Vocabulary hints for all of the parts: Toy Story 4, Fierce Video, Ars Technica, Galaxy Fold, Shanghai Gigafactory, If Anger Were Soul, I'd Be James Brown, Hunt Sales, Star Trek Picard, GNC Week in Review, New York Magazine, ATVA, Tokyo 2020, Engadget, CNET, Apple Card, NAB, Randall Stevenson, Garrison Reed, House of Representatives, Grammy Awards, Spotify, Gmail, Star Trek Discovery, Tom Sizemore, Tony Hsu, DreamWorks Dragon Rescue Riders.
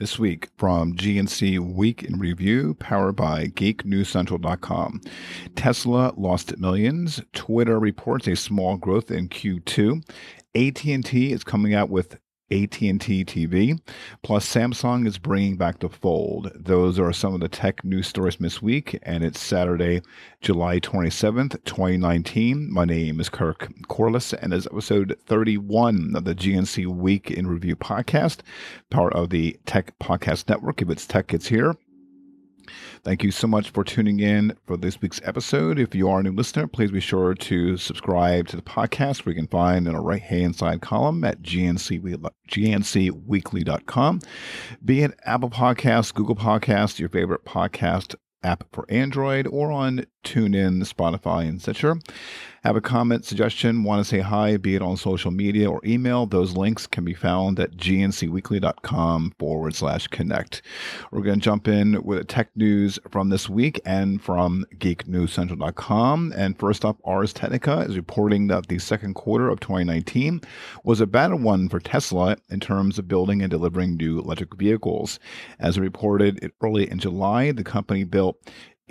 This week from GNC Week in Review, powered by GeekNewsCentral.com. Tesla lost millions. Twitter reports a small growth in Q2. AT&T is coming out with AT&T TV, plus Samsung is bringing back the Fold. Those are some of the tech news stories from this week, and it's Saturday, July 27th, 2019. My name is Kirk Corliss, and this is episode 31 of the GNC Week in Review podcast, part of the Tech Podcast Network. If it's tech, it's here. Thank you so much for tuning in for this week's episode. If you are a new listener, please be sure to subscribe to the podcast, where you can find in the right-hand side column at GNCweekly.com. Be it Apple Podcasts, Google Podcasts, your favorite podcast app for Android, or on TuneIn, Spotify, and Stitcher. Have a comment, suggestion, want to say hi, be it on social media or email, those links can be found at gncweekly.com/connect. We're going to jump in with tech news from this week and from geeknewscentral.com. And first up, Ars Technica is reporting that the second quarter of 2019 was a better one for Tesla in terms of building and delivering new electric vehicles. As reported early in July, the company built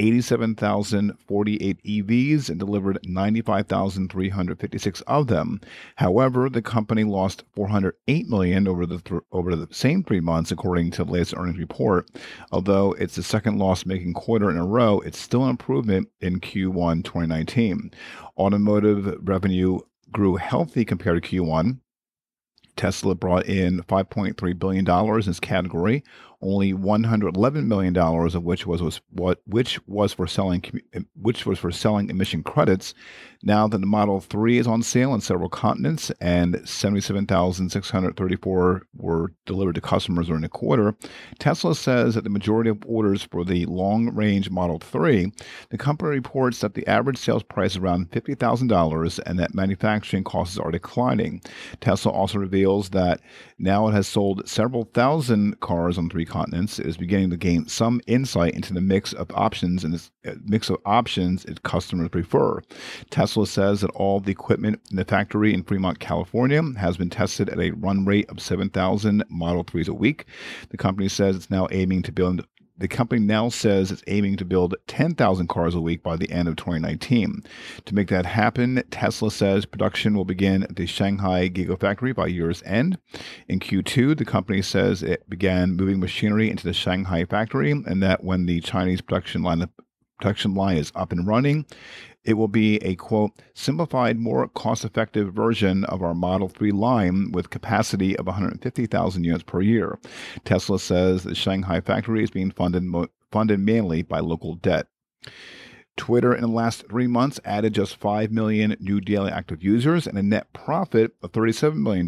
87,048 EVs and delivered 95,356 of them. However, the company lost $408 million over the same 3 months, according to the latest earnings report. Although it's the second loss-making quarter in a row, it's still an improvement in Q1 2019. Automotive revenue grew healthy compared to Q1. Tesla brought in $5.3 billion in this category, only $111 million of which was for selling emission credits. Now that the Model 3 is on sale in several continents and 77,634 were delivered to customers during the quarter, Tesla says that the majority of orders for the long-range Model 3, the company reports that the average sales price is around $50,000 and that manufacturing costs are declining. Tesla also reveals that now it has sold several thousand cars on three continents. It is beginning to gain some insight into the mix of options its customers prefer. Tesla says that all the equipment in the factory in Fremont, California has been tested at a run rate of 7,000 Model 3s a week. The company now says it's aiming to build 10,000 cars a week by the end of 2019. To make that happen, Tesla says production will begin at the Shanghai Gigafactory by year's end. In Q2, the company says it began moving machinery into the Shanghai factory, and that when the Chinese production line is up and running, it will be a, quote, simplified, more cost-effective version of our Model 3 line with capacity of 150,000 units per year. Tesla says the Shanghai factory is being funded mainly by local debt. Twitter in the last 3 months added just 5 million new daily active users and a net profit of $37 million.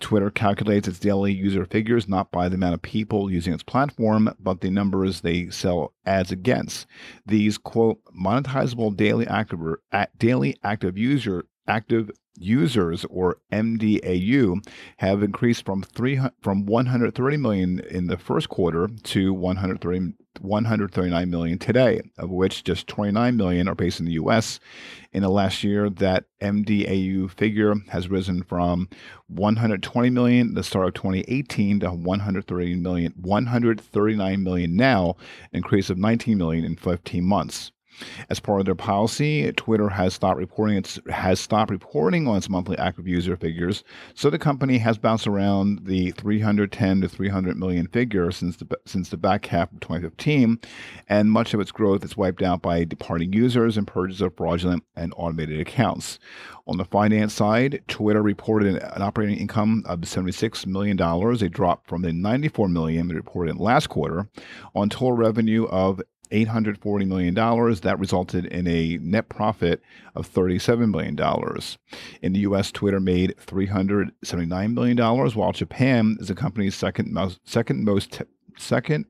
Twitter calculates its daily user figures not by the amount of people using its platform, but the numbers they sell ads against. These, quote, monetizable daily active users, or MDAU, have increased from 130 million in the first quarter to 139 million today, of which just 29 million are based in the U.S. In the last year, that MDAU figure has risen from 120 million at the start of 2018 to 139 million now, an increase of 19 million in 15 months. As part of their policy, Twitter has stopped reporting on its monthly active user figures, so the company has bounced around the 310 to 300 million figure since the back half of 2015, and much of its growth is wiped out by departing users and purges of fraudulent and automated accounts. On the finance side, Twitter reported an operating income of $76 million, a drop from the $94 million they reported last quarter, on total revenue of $840 million. That resulted in a net profit of $37 million. In the U.S., Twitter made $379 million, while Japan is the company's second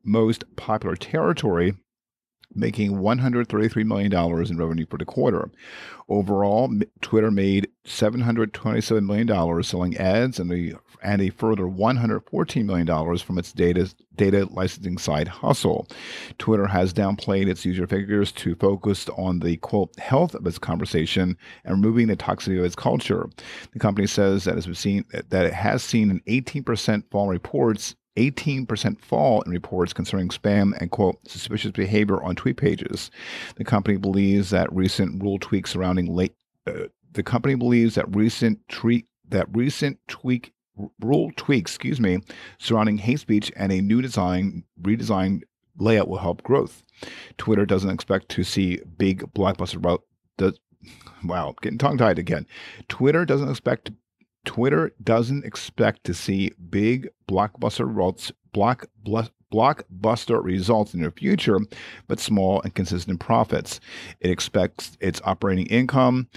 most popular territory, making $133 million in revenue for the quarter. Overall, Twitter made $727 million selling ads and a further $114 million from its data licensing side Hustle. Twitter has downplayed its user figures to focus on the, quote, health of its conversation and removing the toxicity of its culture. The company says that it has seen an 18% fall in reports 18% fall in reports concerning spam and, quote, suspicious behavior on tweet pages. The company believes that recent rule tweaks surrounding recent rule tweaks surrounding hate speech and a new redesigned layout will help growth. Twitter doesn't expect to see big blockbuster Twitter doesn't expect to see big blockbuster results in the future, but small and consistent profits. It expects its operating income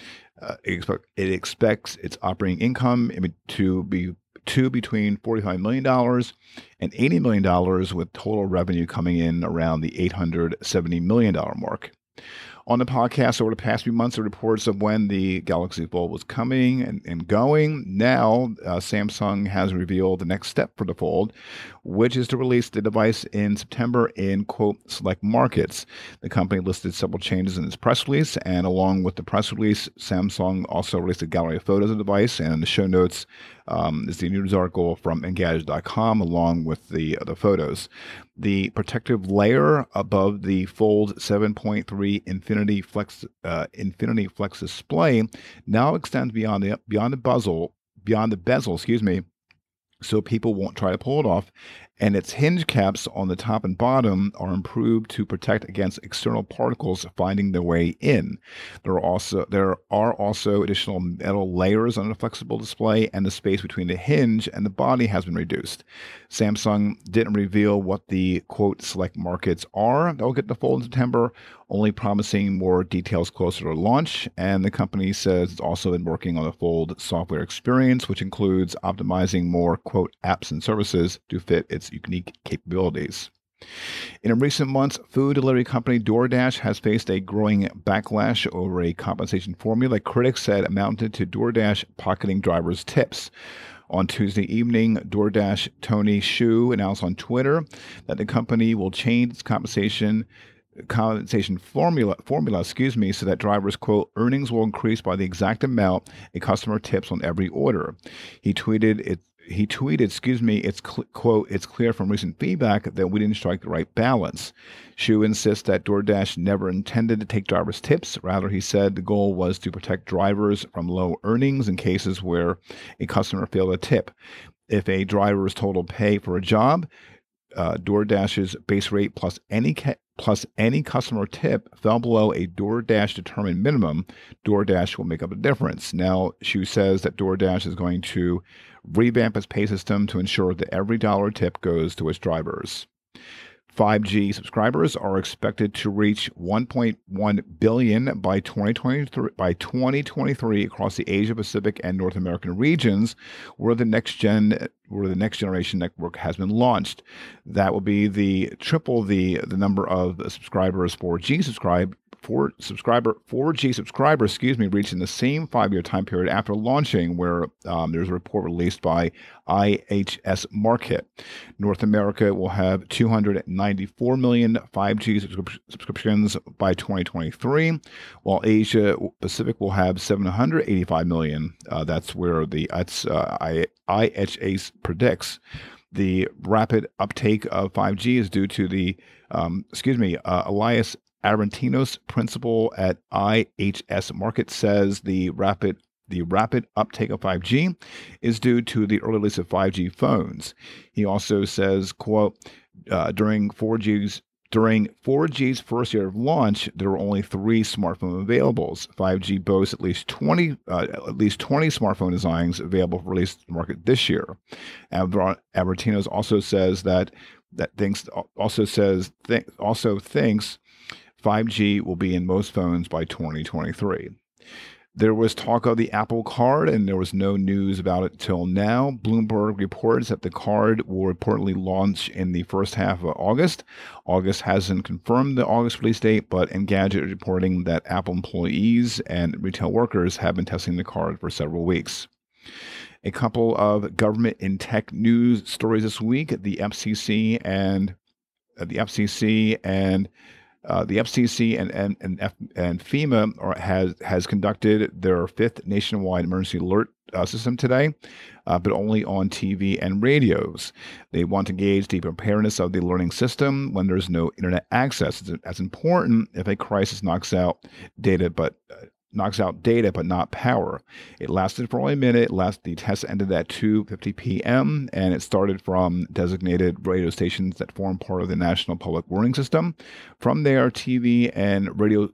to be between $45 million and $80 million, with total revenue coming in around the $870 million mark. On the podcast over the past few months, there were reports of when the Galaxy Fold was coming and going. Now, Samsung has revealed the next step for the Fold, which is to release the device in September in, quote, select markets. The company listed several changes in its press release, and along with the press release, Samsung also released a gallery of photos of the device. And in the show notes is the news article from Engadget.com along with the photos. The protective layer above the Fold 7.3 Infinity Flex display now extends beyond the bezel, so people won't try to pull it off, and its hinge caps on the top and bottom are improved to protect against external particles finding their way in. There are also additional metal layers on the flexible display, and the space between the hinge and the body has been reduced. Samsung didn't reveal what the, quote, select markets are that will get the Fold in September, only promising more details closer to launch. And the company says it's also been working on the Fold software experience, which includes optimizing more, quote, apps and services to fit its unique capabilities. In recent months, food delivery company DoorDash has faced a growing backlash over a compensation formula critics said amounted to DoorDash pocketing drivers' tips. On Tuesday evening, DoorDash Tony Hsu announced on Twitter that the company will change its compensation formula, so that drivers, quote, earnings will increase by the exact amount a customer tips on every order. He tweeted, it's, quote, it's clear from recent feedback that we didn't strike the right balance. Hsu insists that DoorDash never intended to take drivers' tips. Rather, he said the goal was to protect drivers from low earnings in cases where a customer failed a tip. If a driver's total pay for a job, DoorDash's base rate plus any customer tip fell below a DoorDash determined minimum, DoorDash will make up a difference. Now, Hsu says that DoorDash is going to revamp its pay system to ensure that every dollar tip goes to its drivers. 5G subscribers are expected to reach 1.1 billion by 2023 across the Asia Pacific and North American regions, where the next generation network has been launched. That will be triple the number of subscribers 4G subscribers reaching the same 5-year time period after launching, where there's a report released by IHS Markit. North America will have 294 million 5G subscriptions by 2023, while Asia Pacific will have 785 million. That's where IHS predicts. The rapid uptake of 5G is due to the Elias Aventinos, principal at IHS Markit, says the rapid uptake of 5G is due to the early release of 5G phones. He also says, quote, during 4G's first year of launch, there were only 3 smartphone availables. 5G boasts at least 20 smartphone designs available for release to the market this year. Aventinos also thinks 5G will be in most phones by 2023. There was talk of the Apple Card, and there was no news about it till now. Bloomberg reports that the card will reportedly launch in the first half of August. August hasn't confirmed the August release date, but Engadget is reporting that Apple employees and retail workers have been testing the card for several weeks. A couple of government and tech news stories this week. The FCC and The FCC and FEMA has conducted their fifth nationwide emergency alert system today, but only on TV and radios. They want to gauge the preparedness of the alerting system when there's no internet access. That's important if a crisis knocks out data but not power. It lasted for only a minute. The test ended at 2:50 p.m. and it started from designated radio stations that form part of the National Public Warning System. From there, TV and radio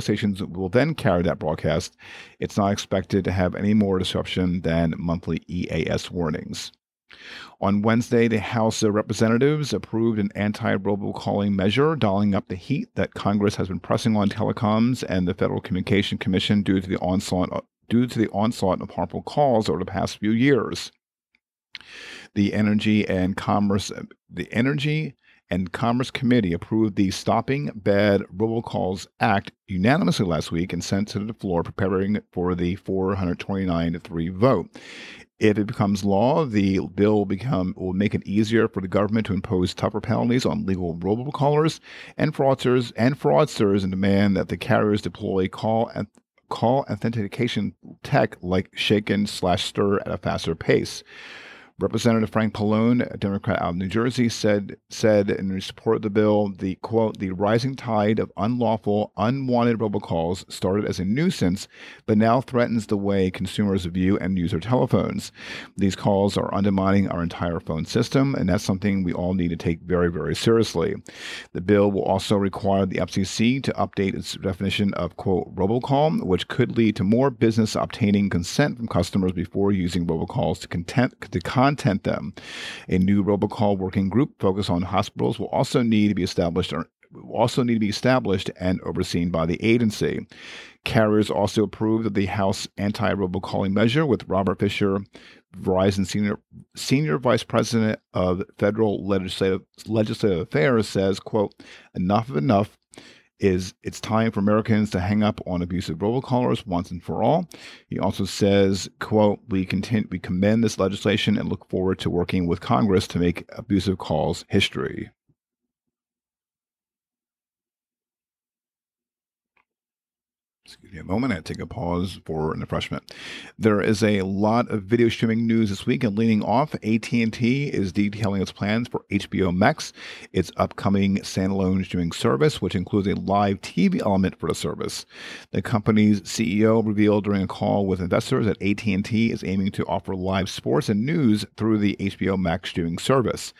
stations will then carry that broadcast. It's not expected to have any more disruption than monthly EAS warnings. On Wednesday, the House of Representatives approved an anti-robocalling measure, dialing up the heat that Congress has been pressing on telecoms and the Federal Communication Commission due to the onslaught of harmful calls over the past few years. The Energy and Commerce Committee approved the Stopping Bad Robocalls Act unanimously last week and sent it to the floor, preparing for the 429-3 vote. If it becomes law, the bill will make it easier for the government to impose tougher penalties on legal robocallers and fraudsters and demand that the carriers deploy call authentication tech like Shaken/Stir at a faster pace. Representative Frank Pallone, a Democrat out of New Jersey, said in support of the bill, the quote, "The rising tide of unlawful, unwanted robocalls started as a nuisance, but now threatens the way consumers view and use their telephones. These calls are undermining our entire phone system, and that's something we all need to take very, very seriously." The bill will also require the FCC to update its definition of, quote, robocall, which could lead to more business obtaining consent from customers before using robocalls to content them. A new robocall working group focused on hospitals will also need to be established and overseen by the agency. Carriers also approved of the House anti-robocalling measure, with Robert Fisher, Verizon Senior Vice President of Federal Legislative Affairs, says, quote, "Enough of enough. It's time for Americans to hang up on abusive robocallers once and for all." He also says, quote, we commend this legislation and look forward to working with Congress to make abusive calls history." Excuse me a moment. I take a pause for an refreshment. There is a lot of video streaming news this week, and leading off, AT&T is detailing its plans for HBO Max, its upcoming standalone streaming service, which includes a live TV element for the service. The company's CEO revealed during a call with investors that AT&T is aiming to offer live sports and news through the HBO Max streaming service.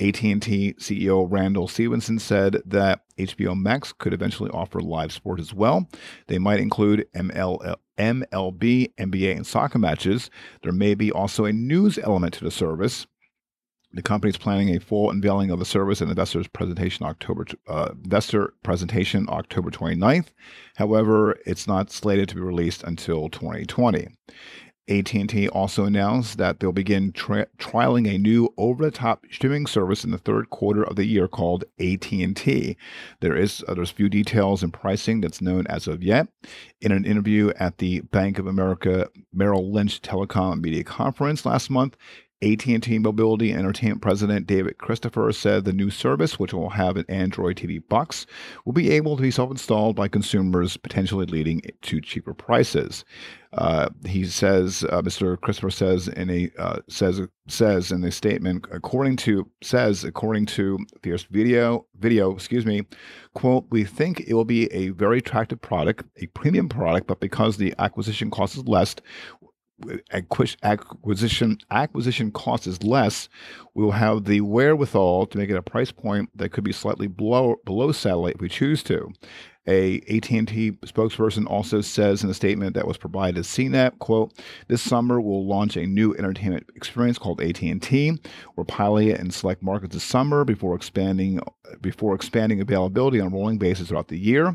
AT&T CEO Randall Stevenson said that HBO Max could eventually offer live sports as well. They might include MLB, NBA, and soccer matches. There may be also a news element to the service. The company is planning a full unveiling of the service and investor presentation October 29th. However, it's not slated to be released until 2020. AT&T also announced that they'll begin trialing a new over-the-top streaming service in the third quarter of the year called AT&T. There's few details and pricing that's known as of yet. In an interview at the Bank of America Merrill Lynch Telecom Media Conference last month, AT&T Mobility and Entertainment President David Christopher said the new service, which will have an Android TV box, will be able to be self-installed by consumers, potentially leading to cheaper prices. Mr. Christopher says in a statement, according to Fierce Video, quote, "We think it will be a very attractive product, a premium product, but because the acquisition cost is less, we'll have the wherewithal to make it a price point that could be slightly below satellite if we choose to." A AT&T spokesperson also says in a statement that was provided to CNET, quote, "This summer we'll launch a new entertainment experience called AT&T. We'll pilot it in select markets this summer before expanding availability on a rolling basis throughout the year.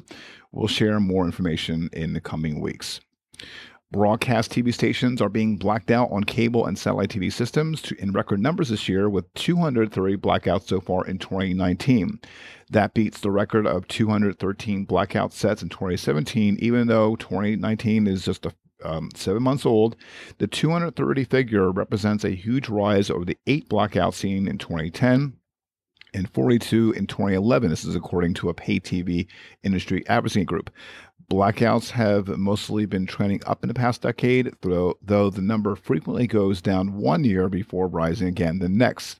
We'll share more information in the coming weeks." Broadcast TV stations are being blacked out on cable and satellite TV systems in record numbers this year, with 230 blackouts so far in 2019. That beats the record of 213 blackout sets in 2017, even though 2019 is just 7 months old. The 230 figure represents a huge rise over the 8 blackouts seen in 2010. and 42 in 2011. This is according to a pay TV industry advocacy group. Blackouts have mostly been trending up in the past decade, though the number frequently goes down one year before rising again the next.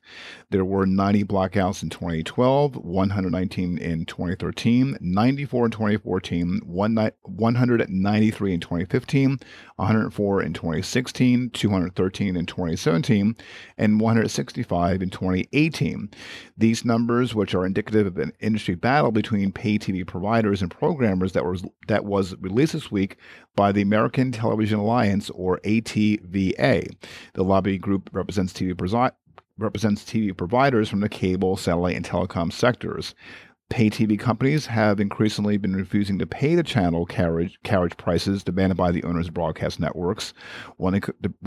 There were 90 blackouts in 2012, 119 in 2013, 94 in 2014, 193 in 2015, 104 in 2016, 213 in 2017, and 165 in 2018. These numbers, which are indicative of an industry battle between pay TV providers and programmers that was released this week by the American Television Alliance, or ATVA. The lobby group represents TV providers from the cable, satellite, and telecom sectors. Pay TV companies have increasingly been refusing to pay the channel carriage prices demanded by the owners of broadcast networks. When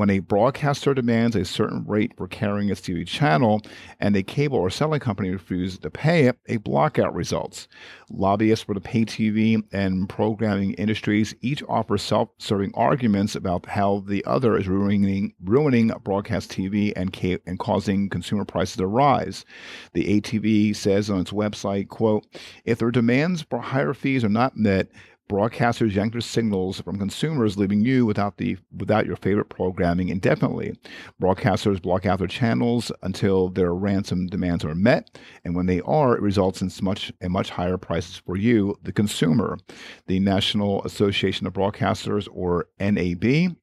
a broadcaster demands a certain rate for carrying its TV channel and a cable or satellite company refuses to pay it, a blackout results. Lobbyists for the pay TV and programming industries each offer self-serving arguments about how the other is ruining broadcast TV and causing consumer prices to rise. The ATV says on its website, quote, if their demands for higher fees are not met, broadcasters yank their signals from consumers, leaving you without your favorite programming indefinitely. Broadcasters block out their channels until their ransom demands are met, and when they are, it results in much higher prices for you, the consumer. The National Association of Broadcasters, or NAB,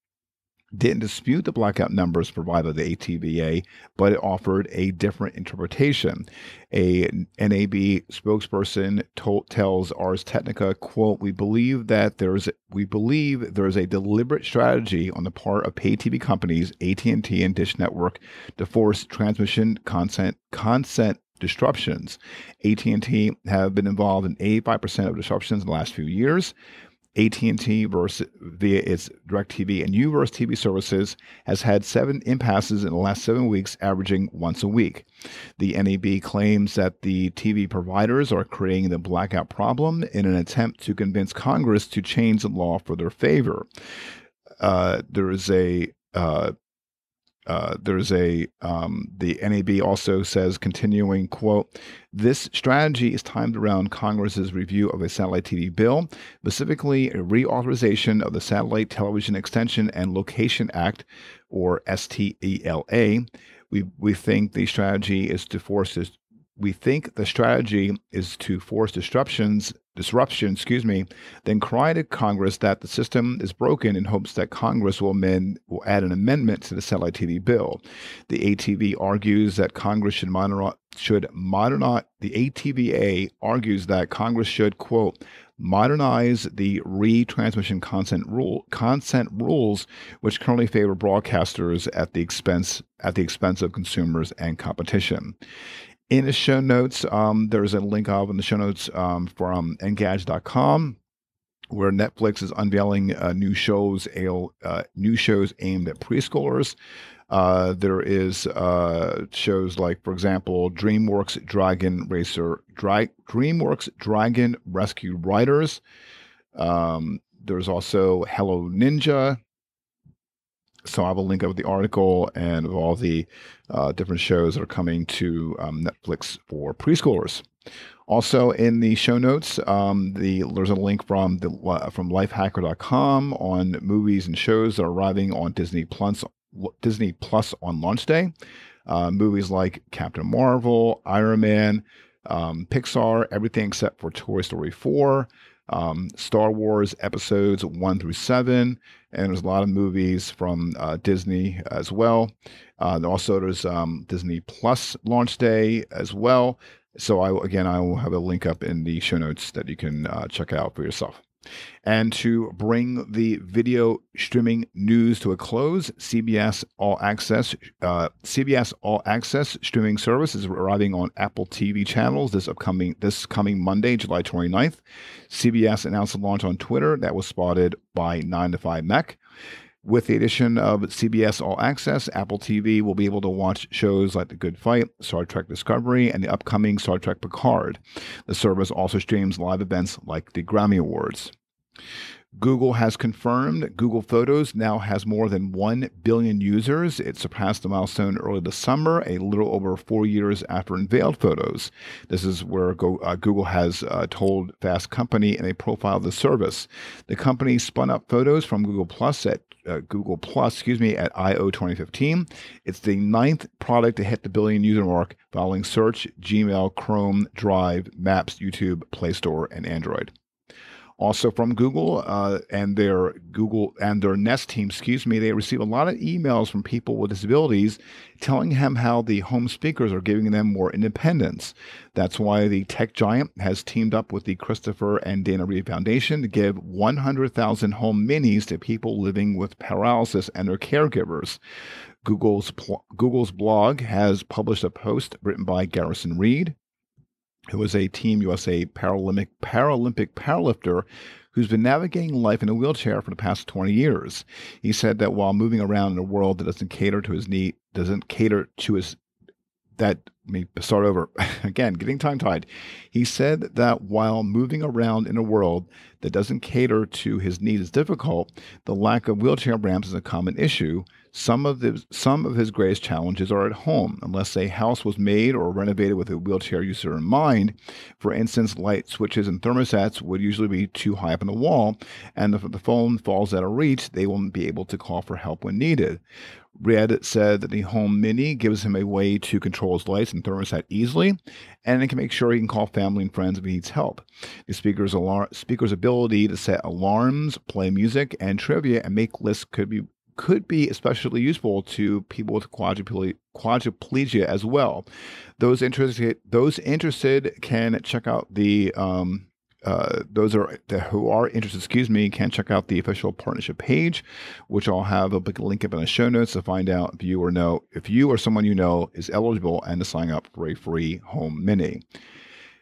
didn't dispute the blackout numbers provided by the ATVA, but it offered a different interpretation. A NAB spokesperson tells Ars Technica, quote, we believe there is a deliberate strategy on the part of pay TV companies, AT&T and Dish Network, to force transmission consent disruptions. AT&T have been involved in 85% of disruptions in the last few years. AT&T via its DirecTV and U-verse TV services has had 7 impasses in the last 7 weeks, averaging once a week. The NAB claims that the TV providers are creating the blackout problem in an attempt to convince Congress to change the law for their favor. The NAB also says, continuing, quote, this strategy is timed around Congress's review of a satellite TV bill, specifically a reauthorization of the Satellite Television Extension and Location Act, or STELA. We think the strategy is to force disruption, then cry to Congress that the system is broken in hopes that Congress will add an amendment to the satellite TV bill. The ATV argues that Congress should, quote, modernize the retransmission consent rules, which currently favor broadcasters at the expense of consumers and competition. In the show notes, there's a link in the show notes from Engadget.com, where Netflix is unveiling new shows aimed at preschoolers. There is shows like, for example, DreamWorks Dragon Rescue Riders. There's also Hello Ninja. So I will link up with the article and of all the different shows that are coming to Netflix for preschoolers. Also in the show notes, there's a link from lifehacker.com on movies and shows that are arriving on Disney Plus on launch day. Movies like Captain Marvel, Iron Man, Pixar, everything except for Toy Story 4. Star Wars episodes 1 through 7, and there's a lot of movies from Disney as well. Also, there's Disney Plus launch day as well. So I will have a link up in the show notes that you can check out for yourself. And to bring the video streaming news to a close, CBS All Access streaming service is arriving on Apple TV channels this coming Monday, July 29th. CBS announced the launch on Twitter that was spotted by 9to5Mac. With the addition of CBS All Access, Apple TV will be able to watch shows like The Good Fight, Star Trek Discovery, and the upcoming Star Trek Picard. The service also streams live events like the Grammy Awards. Google has confirmed Google Photos now has more than 1 billion users. It surpassed the milestone early this summer, a little over 4 years after unveiled Photos. This is where Google has told Fast Company in a profile of the service. The company spun up Photos from Google Plus at I/O 2015. It's the 9th product to hit the billion user mark, following Search, Gmail, Chrome, Drive, Maps, YouTube, Play Store, and Android. Also from Google and their Nest team, they receive a lot of emails from people with disabilities telling them how the home speakers are giving them more independence. That's why the tech giant has teamed up with the Christopher and Dana Reeve Foundation to give 100,000 home minis to people living with paralysis and their caregivers. Google's blog has published a post written by Garrison Reed, who is a Team USA Paralympic powerlifter who's been navigating life in a wheelchair for the past 20 years. He said that while moving around in a world that doesn't cater to his needs is difficult. The lack of wheelchair ramps is a common issue. Some of his greatest challenges are at home, unless a house was made or renovated with a wheelchair user in mind. For instance, light switches and thermostats would usually be too high up on the wall, and if the phone falls out of reach, they won't be able to call for help when needed. Reed said that the Home Mini gives him a way to control his lights and thermostat easily, and it can make sure he can call family and friends if he needs help. The speaker's ability to set alarms, play music, and trivia, and make lists could be especially useful to people with quadriplegia as well. Those interested can check out the can check out the official partnership page, which I'll have a big link up in the show notes to find out if you or someone you know is eligible and to sign up for a free home mini.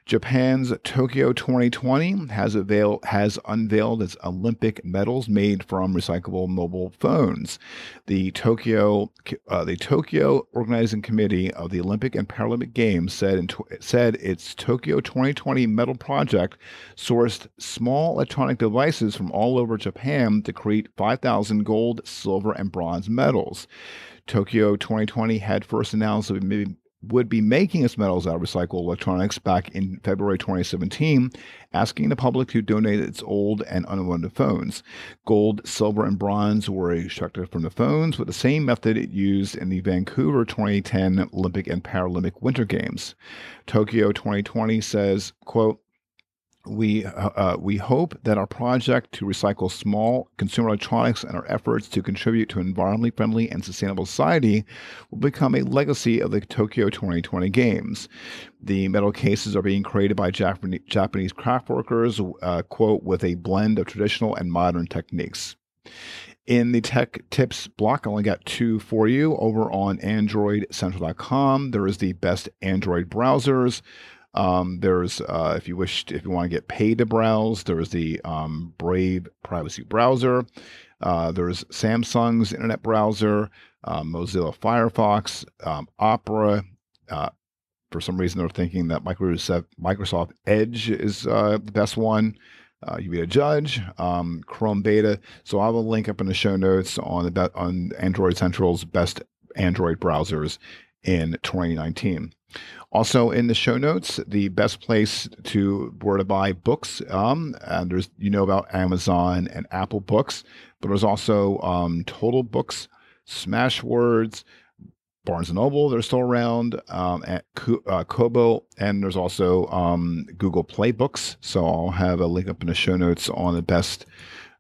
Japan's Tokyo 2020 has unveiled its Olympic medals made from recyclable mobile phones. The Tokyo Organizing Committee of the Olympic and Paralympic Games said its Tokyo 2020 medal project sourced small electronic devices from all over Japan to create 5,000 gold, silver, and bronze medals. Tokyo 2020 had first announced that would be making its medals out of recycled electronics back in February 2017, asking the public to donate its old and unwanted phones. Gold, silver, and bronze were extracted from the phones with the same method it used in the Vancouver 2010 Olympic and Paralympic Winter Games. Tokyo 2020 says, quote, We hope that our project to recycle small consumer electronics and our efforts to contribute to an environmentally friendly and sustainable society will become a legacy of the Tokyo 2020 Games. The metal cases are being created by Japanese craft workers, quote, with a blend of traditional and modern techniques. In the tech tips block, I only got two for you. Over on GeekNewsCentral.com, there is the best Android browsers. If you want to get paid to browse, there's the Brave Privacy Browser. There's Samsung's Internet Browser, Mozilla Firefox, Opera. For some reason, they're thinking that Microsoft Edge is the best one. You be a judge, Chrome Beta. So I'll have a link up in the show notes on Android Central's best Android browsers in 2019. Also in the show notes, the best place where to buy books. And there's, about Amazon and Apple Books, but there's also Total Books, Smashwords, Barnes & Noble, they're still around, at Kobo, and there's also Google Play Books. So I'll have a link up in the show notes on the best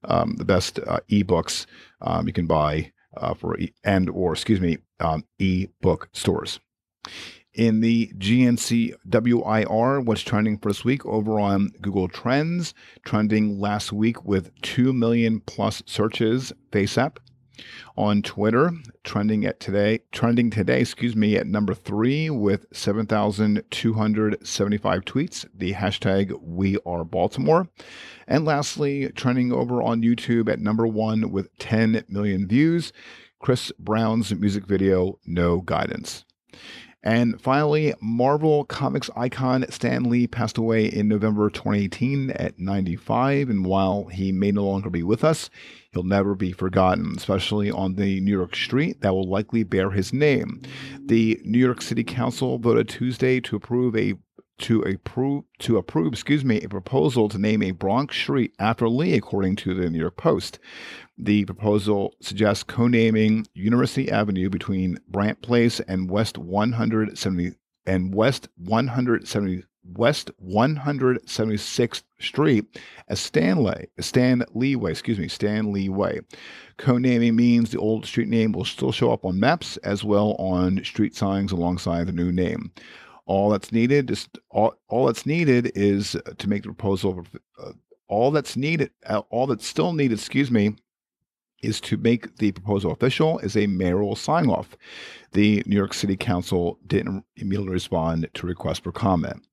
ebooks you can buy ebook stores. In the GNC WIR, what's trending for this week, over on Google Trends, trending last week with 2 million plus searches, FaceApp. On Twitter, trending today at number 3 with 7,275 tweets, the hashtag WeAreBaltimore. And lastly, trending over on YouTube at number 1 with 10 million views, Chris Brown's music video, No Guidance. And finally, Marvel Comics icon Stan Lee passed away in November 2018 at 95. And while he may no longer be with us, he'll never be forgotten, especially on the New York street that will likely bear his name. The New York City Council voted Tuesday to approve a proposal to name a Bronx street after Lee, according to the New York Post. The proposal suggests co-naming University Avenue between Brant Place and West 176th Street as Stan Lee Way. Co-naming means the old street name will still show up on maps as well on street signs alongside the new name. All that's still needed to make the proposal official is a mayoral sign-off. The New York City Council didn't immediately respond to requests for comment.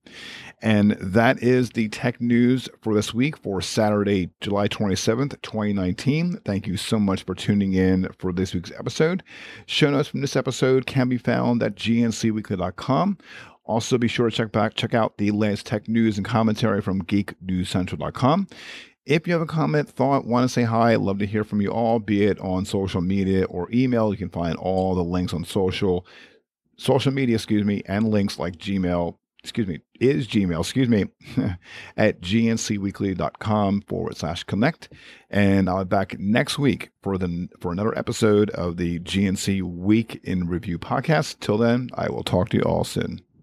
And that is the tech news for this week for Saturday, July 27th, 2019. Thank you so much for tuning in for this week's episode. Show notes from this episode can be found at GNCweekly.com. Also, be sure to check out the latest tech news and commentary from GeekNewsCentral.com. If you have a comment, thought, want to say hi, I'd love to hear from you all, be it on social media or email. You can find all the links on social media, and links like Gmail, at GNCweekly.com/connect. And I'll be back next week for another episode of the GNC Week in Review podcast. Till then, I will talk to you all soon.